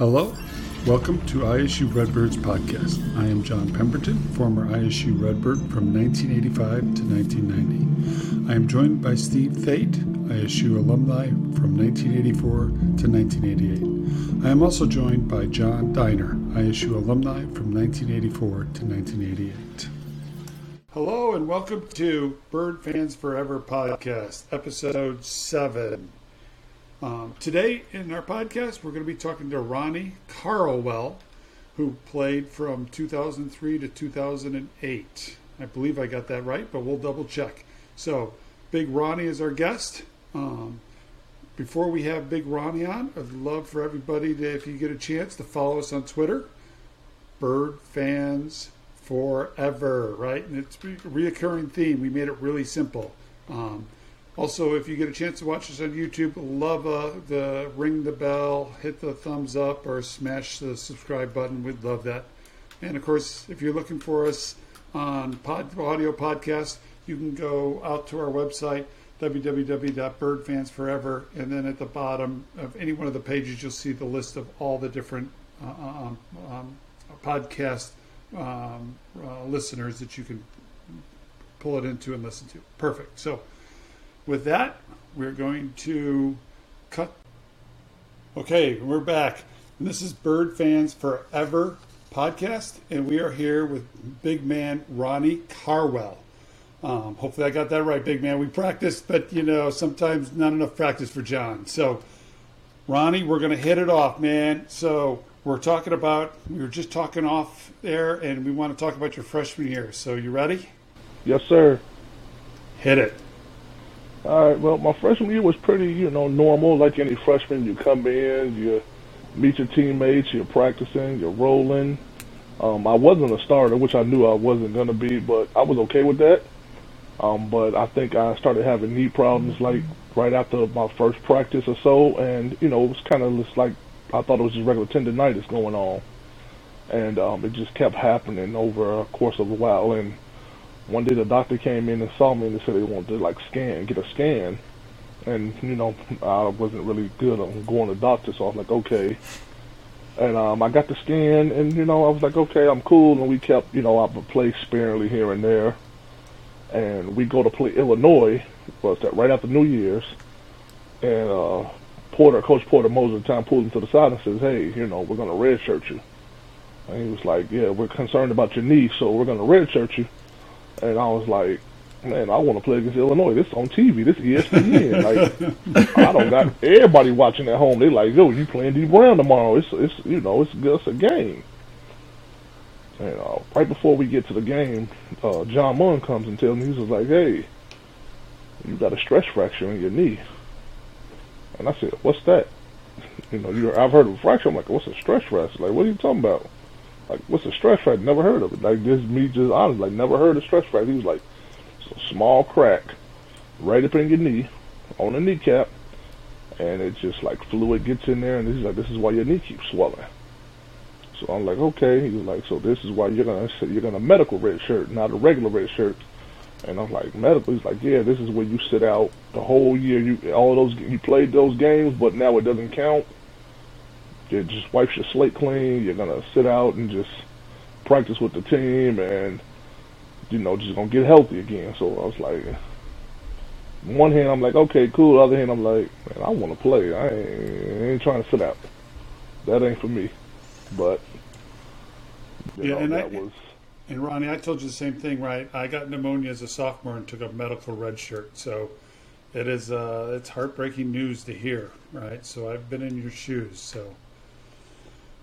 Hello, welcome to ISU Redbirds podcast. I am John Pemberton, former ISU Redbird from 1985 to 1990. I am joined by Steve Thate, ISU alumni from 1984 to 1988. I am also joined by John Diner, ISU alumni from 1984 to 1988. Hello and welcome to Bird Fans Forever podcast, episode 7. Today in our podcast, we're going to be talking to Ronnie Carlwell, who played from 2003 to 2008. I believe I got that right, but we'll double check. So Big Ronnie is our guest. Before we have Big Ronnie on, I'd love for everybody to, if you get a chance, to follow us on Twitter, Bird Fans Forever, right? And it's a reoccurring theme. We made it really simple. Also, if you get a chance to watch us on YouTube, ring the bell, hit the thumbs up, or smash the subscribe button. We'd love that. And, of course, if you're looking for us on audio podcast, you can go out to our website, www.birdfansforever, and then at the bottom of any one of the pages, you'll see the list of all the different podcast listeners that you can pull it into and listen to. Perfect. So, with that, we're going to cut. Okay, we're back. And this is Bird Fans Forever podcast, and we are here with big man Ronnie Carlwell. Hopefully I got that right, big man. We practiced, but, sometimes not enough practice for John. So, Ronnie, we're going to hit it off, man. So we were just talking off there, and we want to talk about your freshman year. So you ready? Yes, sir. Hit it. All right, well, my freshman year was pretty, normal. Like any freshman, you come in, you meet your teammates, you're practicing, you're rolling. I wasn't a starter, which I knew I wasn't going to be, but I was okay with that. But I think I started having knee problems, like, right after my first practice or so. And, it was kind of just like I thought it was just regular tendonitis going on. And it just kept happening over a course of a while. And one day the doctor came in and saw me and they said they wanted to get a scan. And, I wasn't really good on going to the doctor, so I was like, okay. And I got the scan and, I was like, okay, I'm cool. And we kept, I would play sparingly here and there. And we go to play Illinois, right after New Year's. And Coach Porter Moser at the time pulled him to the side and says, hey, we're going to redshirt you. And he was like, yeah, we're concerned about your knee, so we're going to redshirt you. And I was like, man, I want to play against Illinois. This is on TV. This is ESPN. Like, I don't got everybody watching at home. They like, yo, you playing Dee Brown tomorrow. It's it's a game. And right before we get to the game, John Munn comes and tells me, he was like, hey, you got a stress fracture in your knee. And I said, what's that? I've heard of a fracture. I'm like, what's a stress fracture? Like, what are you talking about? Like, what's a stress fracture? Never heard of it. Like, this me just honestly, like, never heard of stress fracture. He was like, it's a small crack right up in your knee, on the kneecap, and it's just like fluid gets in there, and he's like, this is why your knee keeps swelling. So I'm like, okay. He was like, so this is why you're gonna medical red shirt, not a regular red shirt. And I'm like, medical? He's like, yeah, this is where you sit out the whole year. You played those games, but now it doesn't count. It just wipes your slate clean. You're going to sit out and just practice with the team and, just going to get healthy again. So I was like, on one hand, I'm like, okay, cool. On the other hand, I'm like, man, I want to play. I ain't trying to sit out. That ain't for me. But, and Ronnie, I told you the same thing, right? I got pneumonia as a sophomore and took a medical red shirt. So it is, it's heartbreaking news to hear, right? So I've been in your shoes, so.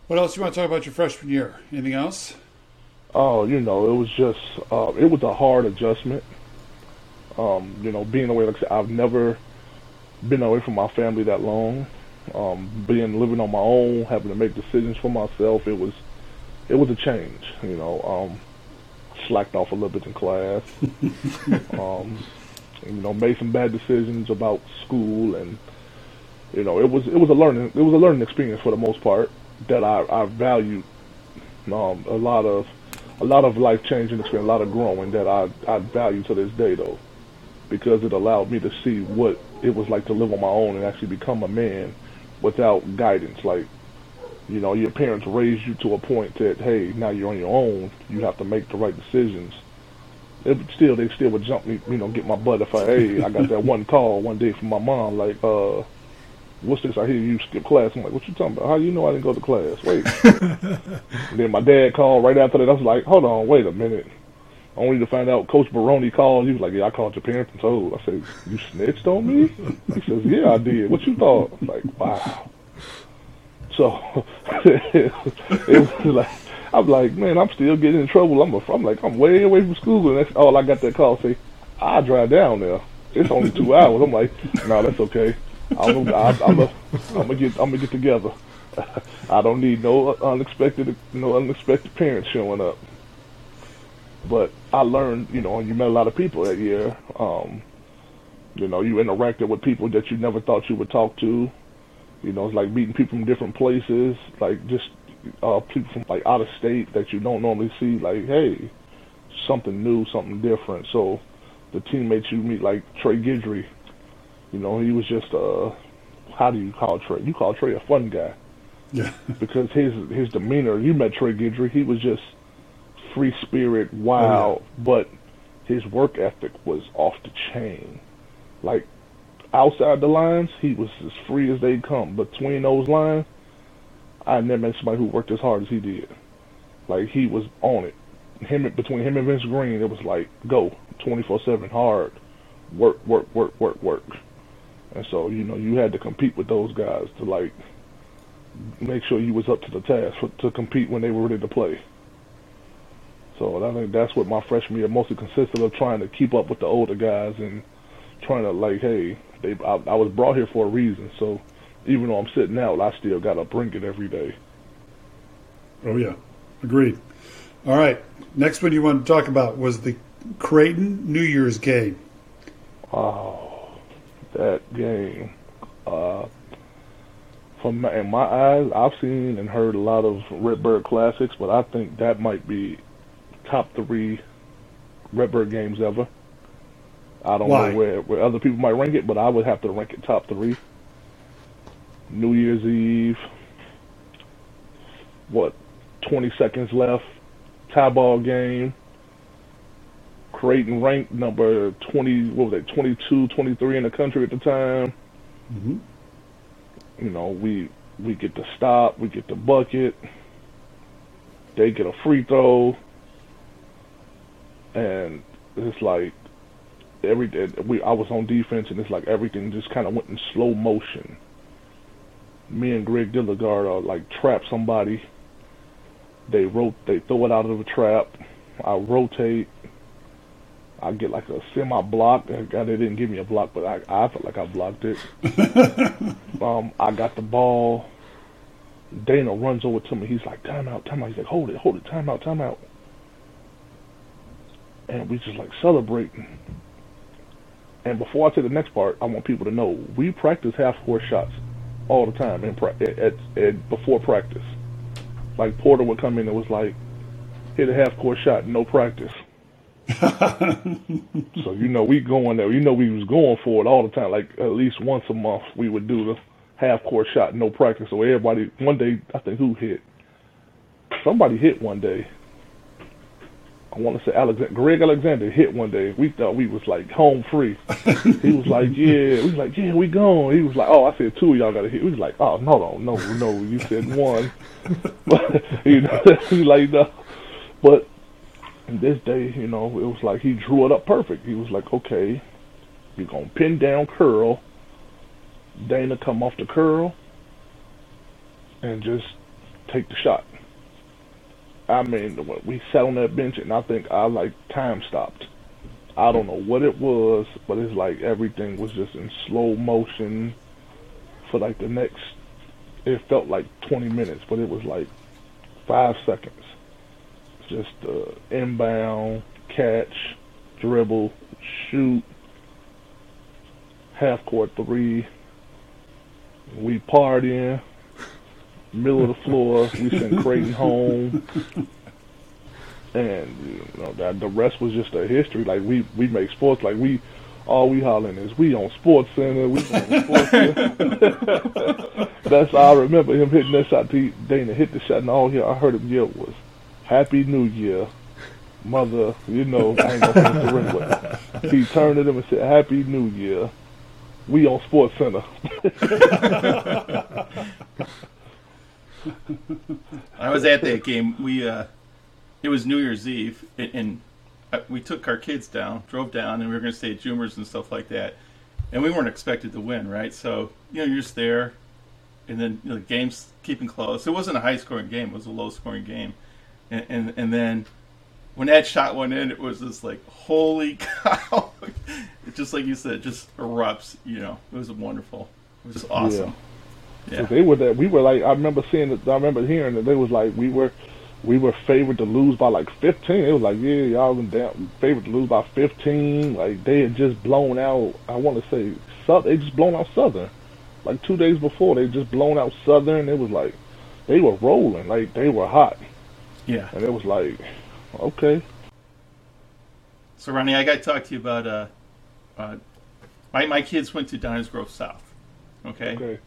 What else you want to talk about your freshman year? Anything else? Oh, it was just, it was a hard adjustment. Being away, like I said, I've never been away from my family that long. Living on my own, having to make decisions for myself, it was a change, slacked off a little bit in class. Made some bad decisions about school and, it was a learning experience for the most part. That I valued a lot of life changing experience, a lot of growing that I value to this day though, because it allowed me to see what it was like to live on my own and actually become a man without guidance. Like You know, your parents raised you to a point that, hey, now you're on your own. You have to make the right decisions. They still would jump me, you know, get my butt if I, hey, I got that one call one day from my mom, like, what's this? I hear you skip class. I'm like, what you talking about? How do you know I didn't go to class? Wait. And then my dad called right after that. I was like, hold on, wait a minute. Only to find out Coach Barone called. He was like, yeah, I called your parents and told. I said, you snitched on me? He says, yeah, I did. What you thought? I'm like, wow. So it was like, I'm like, man, I'm still getting in trouble. I'm way away from school, and that's all I got that call. Say, I drive down there. It's only 2 hours. I'm like, no, that's okay. I'm gonna get together. I don't need no unexpected parents showing up. But I learned, you know, and you met a lot of people that year. You know, you interacted with people that you never thought you would talk to. You know, it's like meeting people from different places, like just people from like out of state that you don't normally see. Like, hey, something new, something different. So the teammates you meet, like Trey Guidry, you know, he was just how do you call Trey? You call Trey a fun guy, yeah, because his demeanor. You met Trey Guidry, he was just free spirit, wild, yeah. But his work ethic was off the chain, like. Outside the lines, he was as free as they come. Between those lines, I never met somebody who worked as hard as he did. Like, he was on it. Between him and Vince Green, it was like, go, 24/7, hard, work. And so, you know, you had to compete with those guys to, like, make sure you was up to the task to compete when they were ready to play. So I think that's what my freshman year mostly consisted of, trying to keep up with the older guys and trying to, like, hey, I was brought here for a reason, so even though I'm sitting out, I still got to bring it every day. Oh, yeah. Agreed. All right. Next one you wanted to talk about was the Creighton New Year's game. Oh, that game. In my eyes, I've seen and heard a lot of Redbird Classics, but I think that might be top 3 Redbird games ever. I don't know where other people might rank it, but I would have to rank it top 3. New Year's Eve, 20 seconds left, tie ball game. Creighton ranked number 20, 22, 23 in the country at the time. Mm-hmm. You know, we get the stop, we get the bucket. They get a free throw, and it's like. I was on defense, and it's like everything just kind of went in slow motion. Me and Greg Dillard are like trap somebody. They throw it out of the trap. I rotate. I get like a semi block. God, they didn't give me a block, but I felt like I blocked it. I got the ball. Dana runs over to me. He's like, timeout. He's like, hold it, timeout. And we just like celebrating. And before I say the next part, I want people to know we practice half-court shots all the time before practice. Like Porter would come in and was like, hit a half-court shot, no practice. So you know we going there. You know we was going for it all the time. Like at least once a month we would do the half-court shot, no practice. So everybody, one day I think who hit? Somebody hit one day. I want to say Greg Alexander hit one day. We thought we was like home free. He was like, yeah. We was like, yeah, we gone. He was like, oh, I said 2 of y'all got to hit. We was like, oh, no, you said 1. But, you know, he like, no. But this day, you know, it was like he drew it up perfect. He was like, okay, you're going to pin down curl. Dana come off the curl and just take the shot. I mean, we sat on that bench, and I think time stopped. I don't know what it was, but it's like everything was just in slow motion for like the next, it felt like 20 minutes, but it was like 5 seconds. Just inbound, catch, dribble, shoot, half-court 3. We partying. Middle of the floor, we sent Creighton home, and you know, the rest was just a history. Like we make sports. Like we, all we hollering is, we on Sports Center, we on Sports Center. That's how I remember him hitting that shot. Dana hit the shot, and all I heard him yell was, Happy New Year, mother, you know, I ain't gonna finish the ring with him. He turned at him and said, Happy New Year, we on Sports Center. I was at that game. We it was New Year's Eve, and we took our kids down, drove down, and we were going to stay at Joomer's and stuff like that. And we weren't expected to win, right? So, you know, you're just there, and then the game's keeping close. It wasn't a high-scoring game. It was a low-scoring game. And then when that shot went in, it was just like, holy cow. It just like you said, it just erupts, you know. It was wonderful. It was just awesome. Yeah. They were that. We were like, I remember hearing that they was like, we were favored to lose by like 15. It was like, yeah, y'all been down, favored to lose by 15. Like they had just blown out. I want to say they just blown out Southern. Like 2 days before, they just blown out Southern. It was like they were rolling, like they were hot. Yeah. And it was like, okay. So Ronnie, I got to talk to you about my kids went to Downers Grove South. Okay.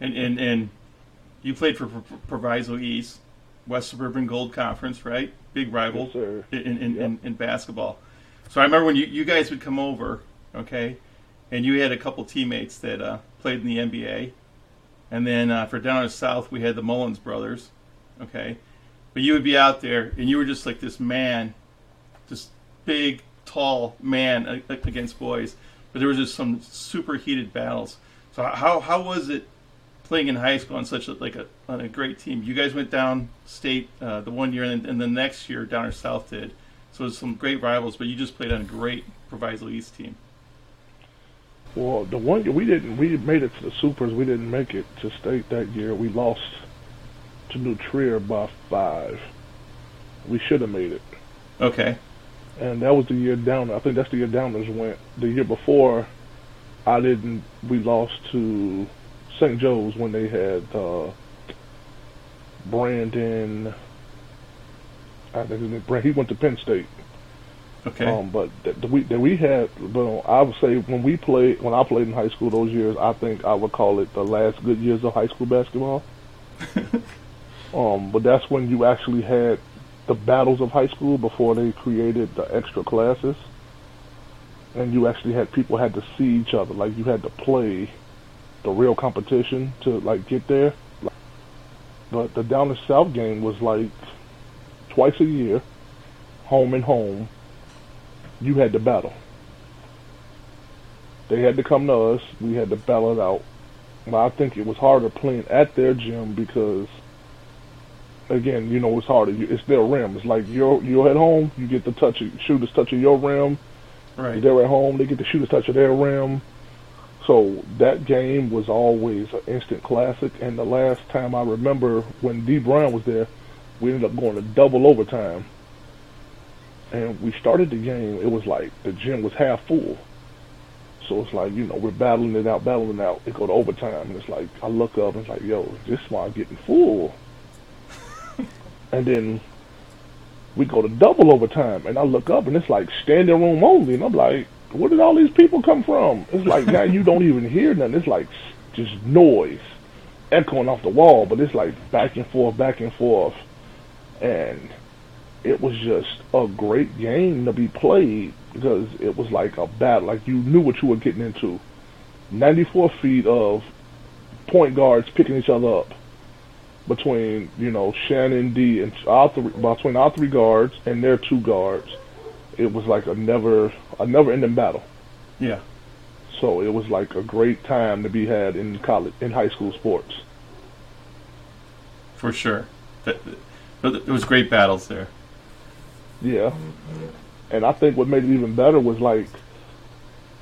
And you played for Proviso East, West Suburban Gold Conference, right? Big rival. Yes, sir. In basketball. So I remember when you guys would come over, okay, and you had a couple teammates that played in the NBA. And then for Downers South, we had the Mullins brothers, okay. But you would be out there, and you were just like this man, just big, tall man against boys. But there was just some super heated battles. So how was it playing in high school on such a great team? You guys went down state the 1 year, and the next year Downers South did. So it was some great rivals, but you just played on a great Proviso East team. Well, the 1 year we made it to the Supers. We didn't make it to state that year. We lost to New Trier by 5. We should have made it. Okay. And that was the year down. I think that's the year Downers went. The year before, we lost to St. Joe's when they had Brandon. I think his name, Brandon. He went to Penn State. Okay. But we had, well, I would say when I played in high school those years, I think I would call it the last good years of high school basketball. But that's when you actually had the battles of high school before they created the extra classes, and you actually had people had to see each other, like you had to play the real competition to like get there. But the Downers South game was like twice a year, home and home. You had to battle. They had to come to us. We had to battle it out. But I think it was harder playing at their gym because, again, you know, it's harder. It's their rim. It's like you're at home. You get to shooters touch of your rim. Right. They're at home. They get the shooters touch of their rim. So that game was always an instant classic. And the last time I remember when Dee Brown was there, we ended up going to double overtime. And we started the game. It was like the gym was half full. So it's like, you know, we're battling it out. It go to overtime. And it's like, I look up and it's like, yo, this one getting full. And then we go to double overtime. And I look up and it's like standing room only. And I'm like, where did all these people come from? It's like now you don't even hear nothing. It's like just noise echoing off the wall, but it's like back and forth. And it was just a great game to be played because it was like a battle. Like you knew what you were getting into. 94 feet of point guards picking each other up between, you know, Shannon, D, and between our three guards and their two guards. It was like a never ending battle. Yeah. So it was like a great time to be had in high school sports. For sure. It was great battles there. Yeah. And I think what made it even better was like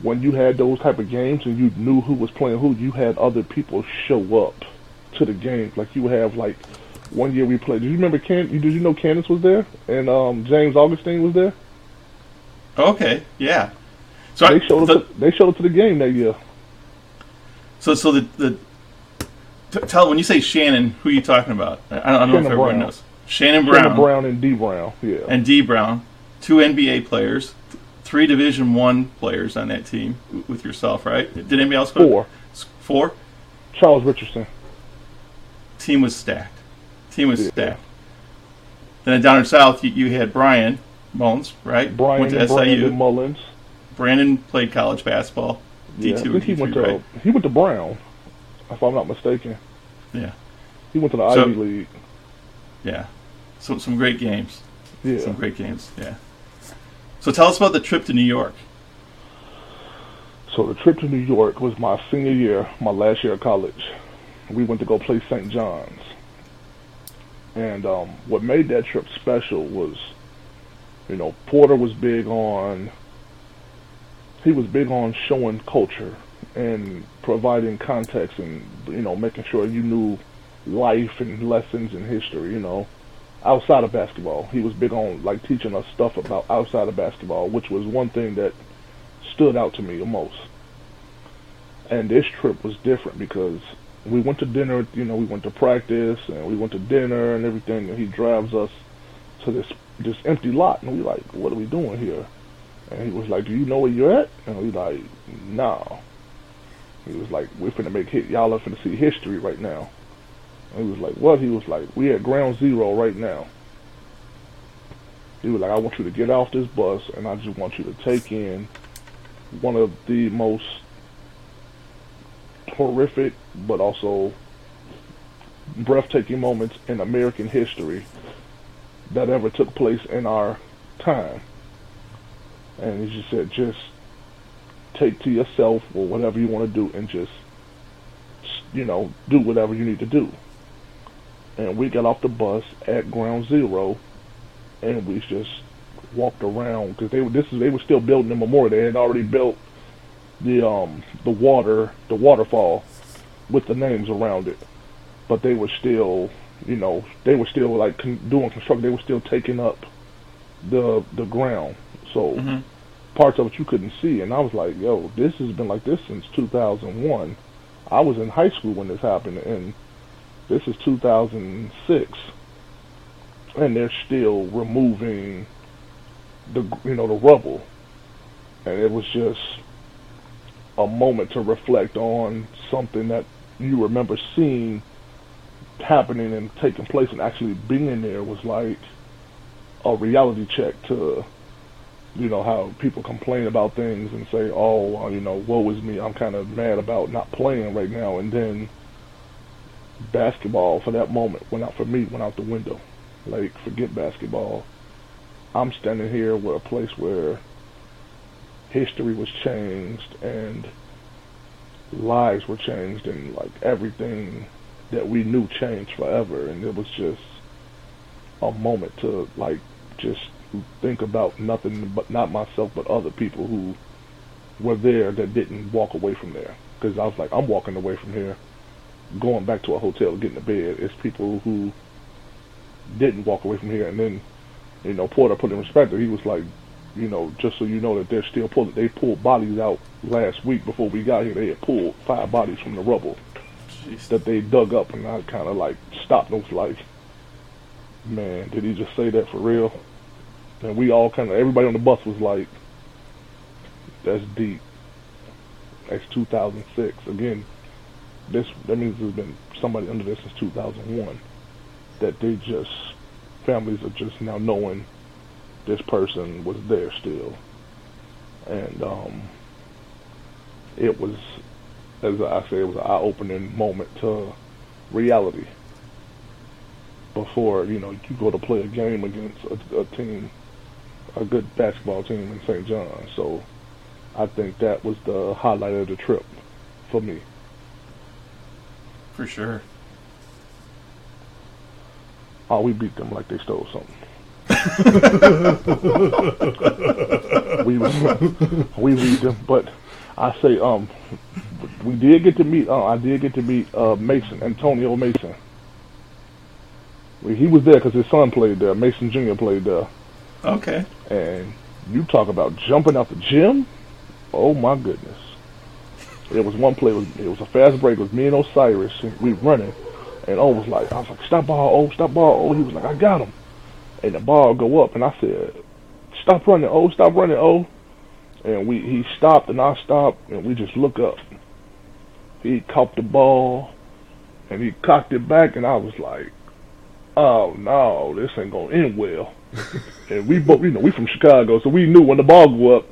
when you had those type of games and you knew who was playing who, you had other people show up to the games. Like you have like 1 year we played. Did you know Candace was there and James Augustine was there? Okay, yeah. So they showed up to the game that year. So when you say Shannon, who are you talking about? I don't know if everyone knows. Shannon Brown and Dee Brown, yeah. And Dee Brown, two NBA players, 3 Division I players on that team with yourself, right? Did anybody else play? 4. 4? Charles Richardson. Team was stacked. Team was stacked. Then at Downers South, you had Brian Mullins, right? Brian went to SIU. Brandon Mullins. Brandon played college basketball. D2 or D3, he went to Brown, if I'm not mistaken. Yeah. He went to the Ivy League. Yeah. So some great games. Yeah. Some great games, yeah. So tell us about the trip to New York. So the trip to New York was my senior year, my last year of college. We went to go play St. John's. And what made that trip special was, you know, Porter was big on... He was big on showing culture and providing context and, you know, making sure you knew life and lessons and history, you know, outside of basketball. He was big on, like, teaching us stuff about outside of basketball, which was one thing that stood out to me the most. And this trip was different because we went to dinner, you know, we went to practice and we went to dinner and everything, and he drives us to this empty lot, and we're like, what are we doing here? And he was like, do you know where you're at? And we like, no. He was like, we're finna make hit. Y'all are finna see history right now. And he was like, what? He was like, we're at ground zero right now. He was like, I want you to get off this bus, and I just want you to take in one of the most horrific but also breathtaking moments in American history that ever took place in our time. And he just said, just take to yourself or whatever you want to do and just, you know, do whatever you need to do. And we got off the bus at ground zero, and we just walked around because they were still building the memorial. They had already built the waterfall with the names around it, but they were still, you know, they were still like doing construction. They were still taking up the ground. So parts of it you couldn't see. And I was like, yo, this has been like this since 2001. I was in high school when this happened, and this is 2006. And they're still removing the rubble. And it was just a moment to reflect on something that you remember seeing happening and taking place, and actually being there was like a reality check to... You know, how people complain about things and say, oh, you know, woe is me, I'm kind of mad about not playing right now. And then basketball, for that moment, went out the window. Like, forget basketball. I'm standing here with a place where history was changed and lives were changed, and, like, everything that we knew changed forever. And it was just a moment to, like, just... think about nothing but not myself but other people who were there that didn't walk away from there, because I was like, I'm walking away from here going back to a hotel, getting to bed. It's people who didn't walk away from here. And then, you know, Porter put in perspective. He was like, you know, just so you know that they're still pulling. They pulled bodies out last week before we got here. They had pulled 5 bodies from the rubble that they dug up. And I kind of like stopped and was like, man, did he just say that for real? And we all everybody on the bus was like, that's deep. That's 2006. Again, that means there's been somebody under this since 2001. That they just, families are just now knowing this person was there still. And it was, as I say, it was an eye-opening moment to reality. Before, you know, you go to play a game against a team, a good basketball team in St. John's. So I think that was the highlight of the trip for me. For sure. Oh, we beat them like they stole something. we beat them, but I say we did get to meet. I did get to meet Antonio Mason. He was there because his son played there. Mason Jr. played there. Okay. And you talk about jumping out the gym? Oh, my goodness. There was one play. It was a fast break. It was me and Osiris. And we running. And I was like, stop ball, O, stop ball, O. He was like, I got him. And the ball go up. And I said, stop running, O, stop running, O. And he stopped and I stopped and we just look up. He caught the ball and he cocked it back and I was like, oh no, this ain't gonna end well. And we both, we from Chicago, so we knew when the ball go up,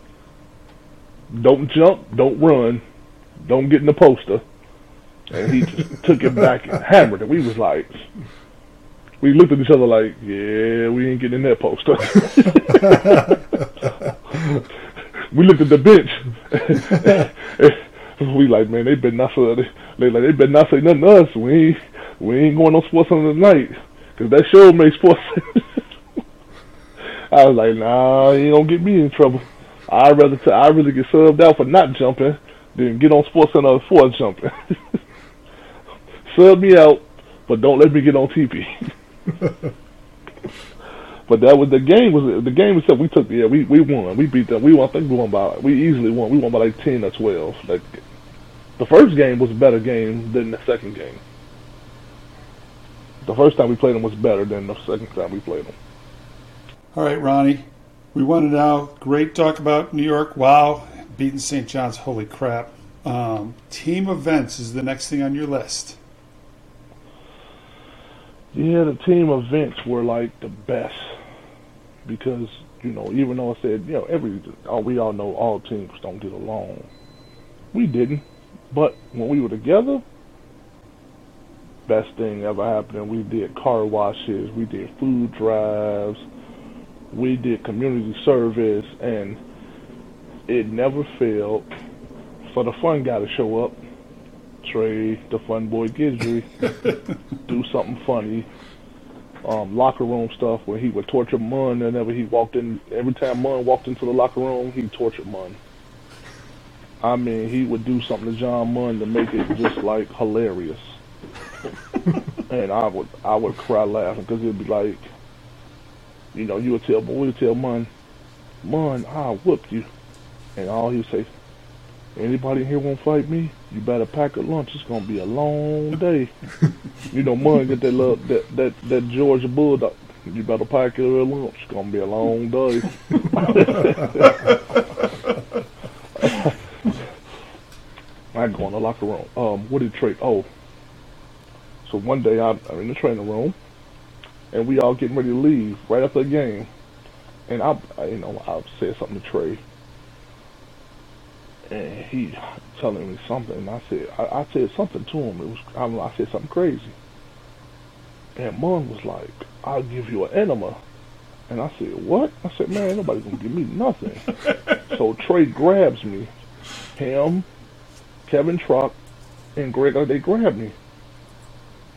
don't jump, don't run, don't get in the poster. And he just took it back and hammered it. We was like, we looked at each other like, yeah, we ain't getting in that poster. We looked at the bench. We like, man, they better not say nothing to us. We ain't going on Sports Center tonight because that show makes Sports Center. I was like, nah, you don't get me in trouble. I'd rather get subbed out for not jumping than get on Sports Center for jumping. Sub me out, but don't let me get on TV. But that was the game itself. We took we won. We beat them. I think we easily won. We won by like 10 or 12. Like the first game was a better game than the second game. The first time we played them was better than the second time we played them. All right, Ronnie. We want to now great talk about New York. Wow, beating St. John's. Holy crap. Team events is the next thing on your list. Yeah, the team events were like the best because, even though I said, we all know all teams don't get along. We didn't. But when we were together, best thing ever happened. And we did car washes, we did food drives, we did community service, and it never failed. For the fun guy to show up, Trey, the fun boy Guidry, do something funny. Locker room stuff where he would torture Munn whenever he walked in. Every time Munn walked into the locker room, he tortured Munn. I mean, he would do something to John Munn to make it just like hilarious. And I would cry laughing because it'd be like, we'd tell Munn, I'll whoop you. And all he'd say, anybody here won't fight me? You better pack a lunch. It's gonna be a long day. Munn get that love, that Georgia Bulldog. You better pack a lunch. It's gonna be a long day. I go in the locker room. What did Trey? Oh, so one day I'm in the training room, and we all getting ready to leave right after the game, and I said something to Trey. And he telling me something, and I said something to him. It was I said something crazy, and Munn was like, "I'll give you an enema," and I said, "What?" I said, "Man, nobody's gonna give me nothing." So Trey grabs me, him, Kevin Trock, and Greg. They grabbed me,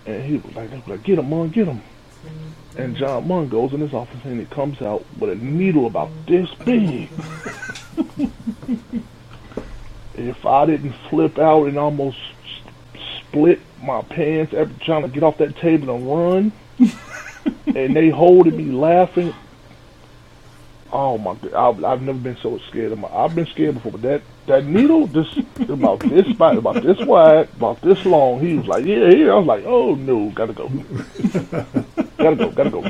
and he was like, "Get him, Munn, get him!" And John Munn goes in his office, and he comes out with a needle about this big. If I didn't flip out and almost split my pants trying to get off that table and run, and they holding me laughing, oh my God, I've never been so scared. I've been scared before, but that needle, just about this wide, about this long, he was like, yeah, I was like, oh no, gotta go. gotta go,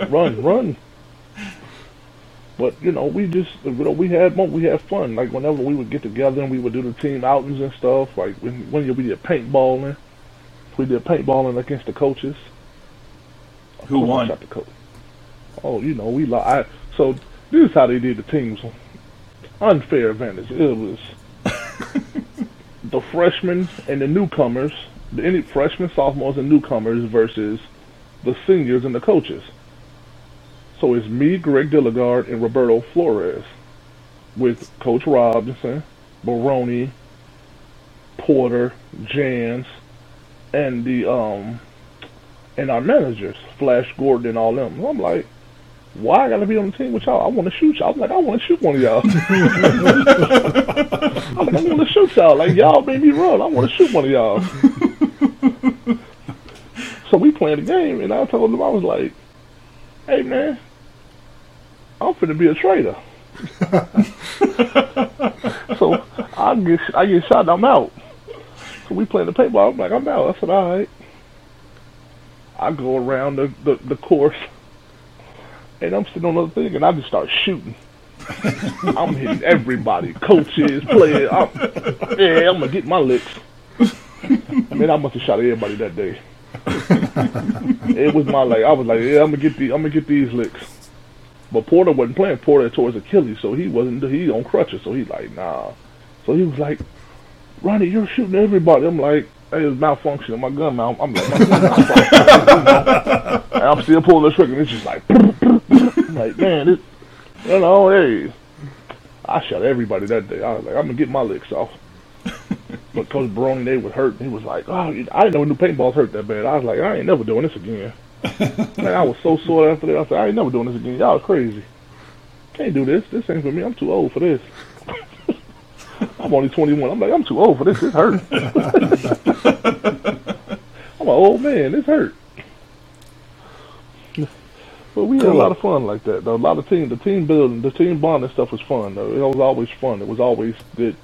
run. But we had fun. Like whenever we would get together and we would do the team outings and stuff. Like one year we did paintballing. Against the coaches. Who won? The coach. Oh, we like. So this is how they did the teams. Unfair advantage. It was the freshmen and the newcomers. Any freshmen, sophomores, and newcomers versus the seniors and the coaches. So it's me, Greg Dillard, and Roberto Flores with Coach Robinson, Barone, Porter, Jans, and and our managers, Flash Gordon and all them. And I'm like, why I gotta be on the team with y'all? I wanna shoot y'all. I'm like, I wanna shoot one of y'all. I'm like, I wanna shoot y'all. Like y'all made me run. I wanna shoot one of y'all. So we playing the game and I told them, I was like, hey man, I'm finna be a traitor. So I get shot and I'm out. So we playing the paintball. I'm like, I'm out. I said, all right. I go around the course and I'm sitting on another thing and I just start shooting. I'm hitting everybody, coaches, players. I'm gonna get my licks. I mean, I must have shot everybody that day. It was my like. I was like, yeah, I'm gonna get these licks. But Porter wasn't playing. Porter towards Achilles, so he on crutches. So he like, nah. So he was like, Ronnie, you're shooting everybody. I'm like, hey, it's malfunctioning. My gun malfunctioning. I'm like, my gun malfunctioning. And I'm still pulling the trigger. And it's just like, I'm like, man, this, you know, hey. I shot everybody that day. I was like, I'm gonna get my licks off. But Coach Barone, they were hurt. He was like, oh, I didn't know new paintballs hurt that bad. I was like, I ain't never doing this again. Man, I was so sore after that. I said, I ain't never doing this again. Y'all crazy. Can't do this. This ain't for me. I'm too old for this. I'm only 21. I'm like, I'm too old for this. This hurt. I'm an old man. This hurt. But we had a lot of fun like that, though. A lot of the team building, the team bonding stuff was fun, though. It was always fun. It was always good,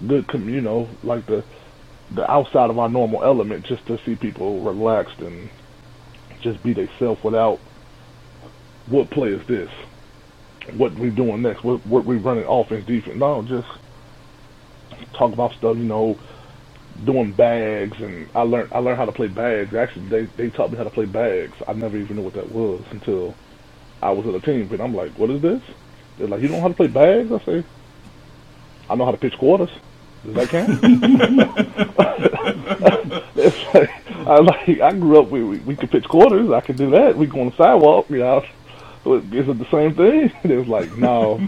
you know, like the outside of our normal element, just to see people relaxed and just be themselves without what play is this, what we doing next, what we running offense, defense. No, just talk about stuff, you know, doing bags. And I learned how to play bags. Actually, they taught me how to play bags. I never even knew what that was until I was at a team. But I'm like, what is this? They're like, you don't know how to play bags? I say, I know how to pitch quarters. Does that count? It's like, I grew up. We could pitch quarters. I could do that. We go on the sidewalk. You know, is it the same thing? It was like, no.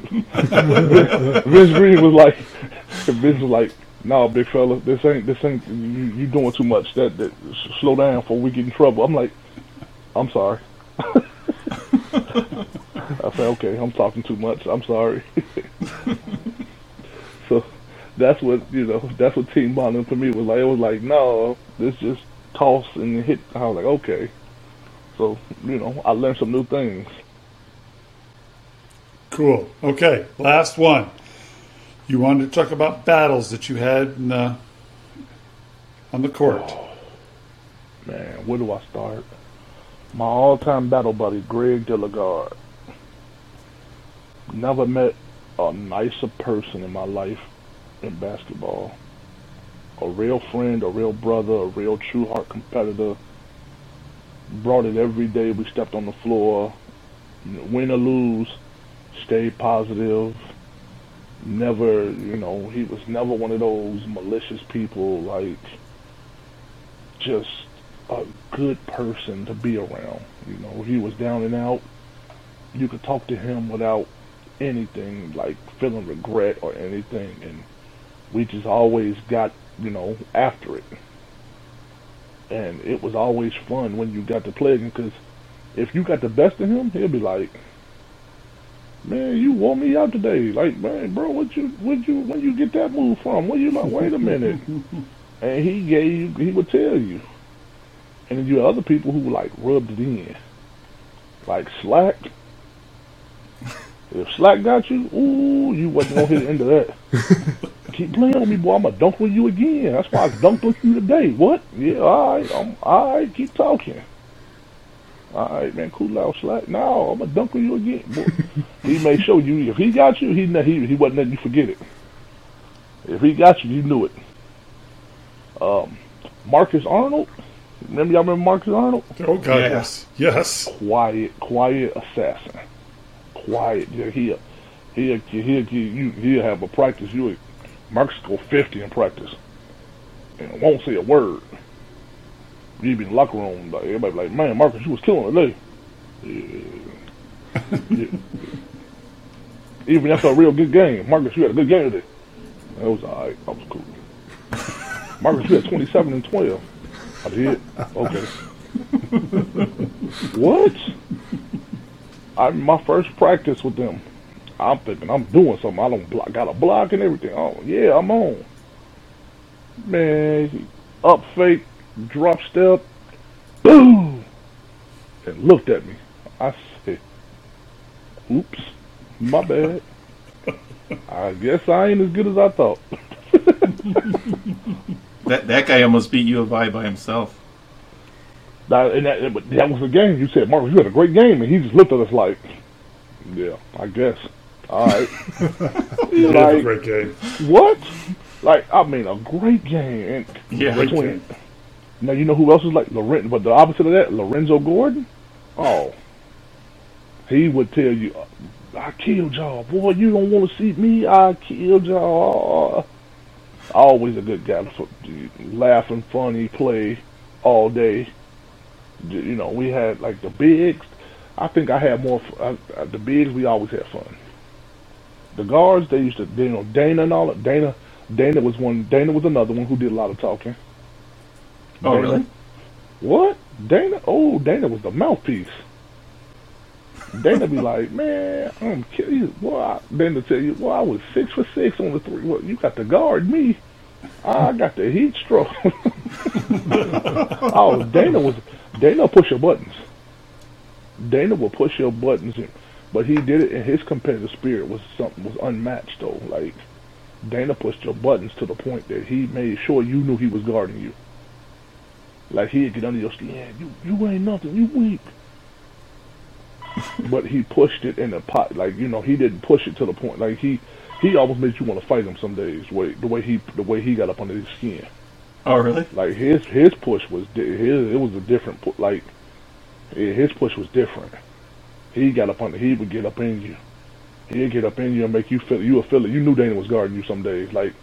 Vince was like, no, big fella, this ain't. You doing too much. That slow down before we get in trouble. I'm like, I'm sorry. I said, okay, I'm talking too much. I'm sorry. So that's what, you know, that's what team bonding for me was like. It was like, no, let's just toss and hit. I was like, okay. So, you know, I learned some new things. Cool. Okay, last one. You wanted to talk about battles that you had on the court. Oh, man, where do I start? My all-time battle buddy, Greg Dillard. Never met a nicer person in my life in basketball. A real friend, a real brother, a real true heart competitor. Brought it every day we stepped on the floor. Win or lose, stayed positive. Never, you know, he was never one of those malicious people, like, just a good person to be around. You know, he was down and out. You could talk to him without anything like feeling regret or anything, and we just always got, you know, after it. And it was always fun when you got to play him, because if you got the best of him, he'll be like, man, you wore me out today. Like, man, bro, when you get that move from? When you like, wait a minute. And he would tell you. And then you had other people who like rubbed it in, like Slack. If Slack got you, ooh, you wasn't going to hit the end of that. Keep playing with me, boy. I'm going to dunk with you again. That's why I dunked with you today. What? Yeah, all right. All right, keep talking. All right, man, cool out, Slack. No, I'm going to dunk with you again. Boy. He made sure you, if he got you, he wasn't letting you forget it. If he got you knew it. Marcus Arnold. Y'all remember Marcus Arnold? Oh, God, yes. Quiet assassin. Quiet. Yeah, he'll have a practice. Marcus go 50 in practice, and won't say a word. You be in the locker room, like, everybody be like, man, Marcus, you was killing today. Yeah. Yeah. Even after a real good game, Marcus, you had a good game today. That was all right. I was cool. Marcus, you had 27 and 12. I did. Okay. What? My first practice with them, I'm thinking I'm doing something. I don't block, got a block and everything. Oh yeah, I'm on. Man, up fake, drop step, boom, and looked at me. I said, "Oops, my bad. I guess I ain't as good as I thought." that guy almost beat you by himself. That was the game. You said, Marcus, you had a great game. And he just looked at us like, yeah, I guess. All right. Yeah, like, a great game. What? Like, I mean, a great game. And yeah, great game. Now, you know who else is like Lorenzo, but the opposite of that, Lorenzo Gordon? Oh. He would tell you, I killed y'all. Boy, you don't want to see me. I killed y'all. Always a good guy. Laughing, funny, play all day. You know, we had like the bigs. I think I had more. The bigs, we always had fun. The guards, they used to, you know, Dana and all that. Dana was one. Dana was another one who did a lot of talking. Oh, Dana, really? What? Dana? Oh, Dana was the mouthpiece. Dana be like, man, I'm killing you. Boy, Dana tell you, well, I was 6 for 6 on the three. Well, you got to guard me. I got the heat stroke. Oh, Dana push your buttons. Dana will push your buttons, but he did it, and his competitive spirit was unmatched though. Like, Dana pushed your buttons to the point that he made sure you knew he was guarding you. Like, he'd get under your skin, yeah, you ain't nothing, you weak. But he pushed it in the pot, like, you know, he didn't push it to the point like he almost made you want to fight him some days. The way he got up under his skin. Oh, really? Like his push was his. It was a different like. His push was different. He got up under. He would get up in you. He'd get up in you and make you feel. You would feel it. You knew Dana was guarding you some days. Like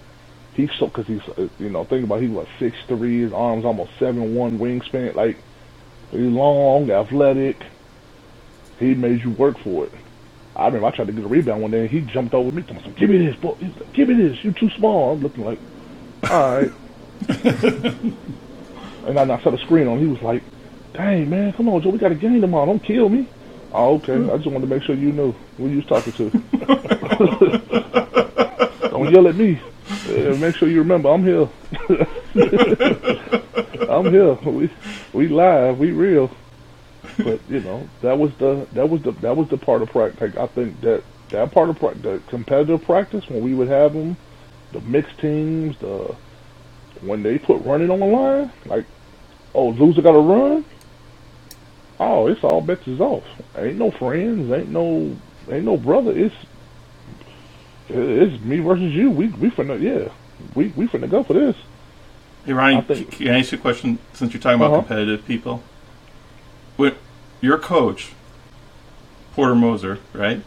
he's so because he's you know think about it, he was 6'3", his arms almost 7'1", wingspan. Like he's long, athletic. He made you work for it. I remember I tried to get a rebound one day, and he jumped over me. Told me, "Give me this, boy. Give me this. You too small." I'm looking like, all right. And I set a screen on. He was like, "Dang, man, come on, Joe. We got a game tomorrow. Don't kill me." Oh, okay. I just wanted to make sure you knew who you was talking to. Don't yell at me. Make sure you remember I'm here. I'm here. We live. We real. But you know that was the part of practice. I think that part of practice, the competitive practice when we would have them, the mixed teams, when they put running on the line, like, oh, loser got to run. Oh, it's all bets is off. Ain't no friends, ain't no brother. It's me versus you. We finna go for this. Hey Ryan, can I ask you a question since you're talking about competitive people? When your coach, Porter Moser, right?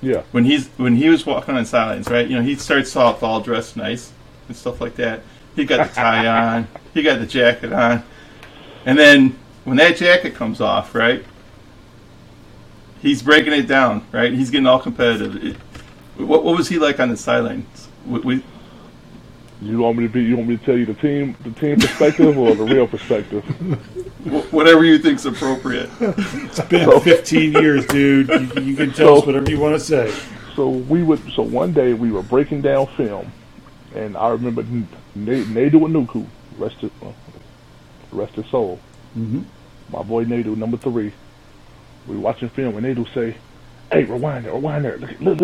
Yeah. When he was walking on sidelines, right? You know, he starts off all dressed nice and stuff like that. He got the tie on. He got the jacket on. And then when that jacket comes off, right? He's breaking it down, right? He's getting all competitive. What was he like on the sidelines? You want me to tell you the team perspective or the real perspective? Whatever you think's appropriate. It's been 15 years, dude. You can tell us whatever you want to say. So one day we were breaking down film, and I remember Nado Anuku, rest his soul. Mm-hmm. My boy Nado, number 3. We were watching film, and Nado say, "Hey, rewind there. Look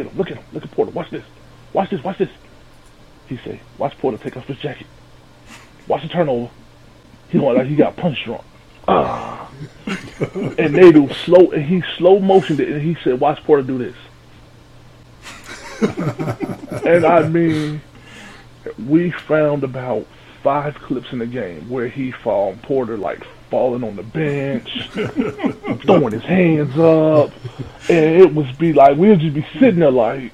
at him. Look at Porter. Watch this. He say, watch Porter take off his jacket. Watch the turnover. He went like he got punch drunk. And they do slow, and he slow motioned it, and he said, watch Porter do this. And I mean, we found about 5 clips in the game where he found Porter like falling on the bench, throwing his hands up, and it was be like we'll just be sitting there like.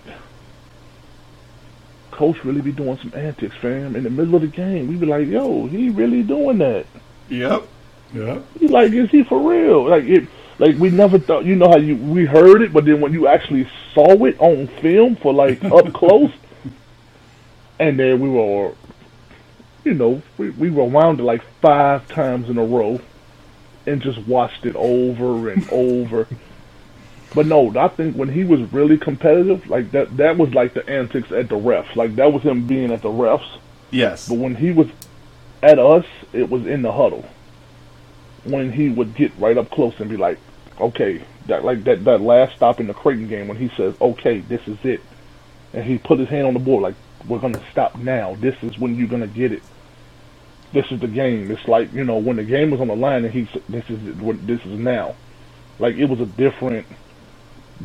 Coach really be doing some antics, fam. In the middle of the game, we be like, "Yo, he really doing that?" Yep. Yeah. Like, is he for real? Like, we never thought. You know how we heard it, but then when you actually saw it on film for like up close, and then we were, you know, we rewound it like 5 times in a row, and just watched it over and over. But no, I think when he was really competitive, like that was like the antics at the refs. Like that was him being at the refs. Yes. But when he was at us, it was in the huddle. When he would get right up close and be like, okay, that last stop in the Creighton game when he says, okay, this is it. And he put his hand on the board like, we're going to stop now. This is when you're going to get it. This is the game. It's like, you know, when the game was on the line and he said, this is it, this is now. Like it was a different...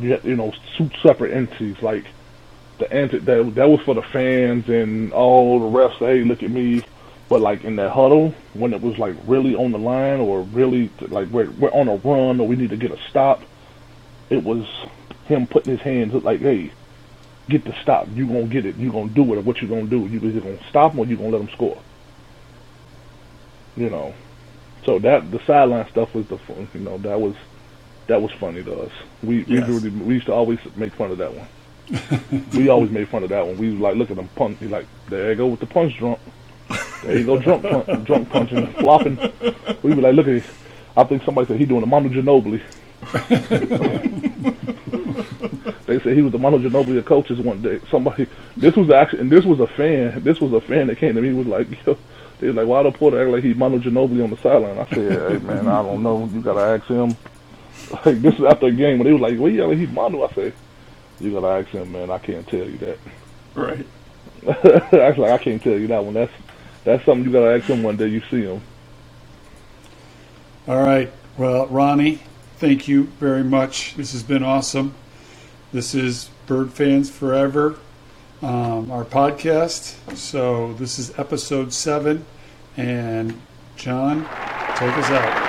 you know, two separate entities. Like the entity that was for the fans and all the refs, hey, look at me. But like in that huddle, when it was like really on the line, or really like we're on a run or we need to get a stop, it was him putting his hands up like, hey, get the stop. You gonna get it. You gonna do it. Or what you gonna do? You either gonna stop him or you gonna let him score. You know, so that the sideline stuff was the fun. You know, that was funny to us. We used to always make fun of that one. We always made fun of that one. We was like, look at him punch. He's like, there you go with the punch drunk. There you go, drunk punching, flopping. We were like, look at this. I think somebody said he doing the Mono Ginobili. They said he was the Mono Ginobili of coaches one day. Somebody, this was a fan that came to me, was like, yo, they was like, why don't Porter act like he's Mono Ginobili on the sideline? I said, hey man, I don't know. You gotta ask him. Like, this is after a game when they was like, well, yeah, he's Mono. I said, you gotta ask him, man. I can't tell you that. Right. Actually, I can't tell you that one. That's something you gotta ask him one day you see him. All right. Well, Ronnie, thank you very much. This has been awesome. This is Bird Fans Forever, our podcast. So this is episode 7, and John, take us out.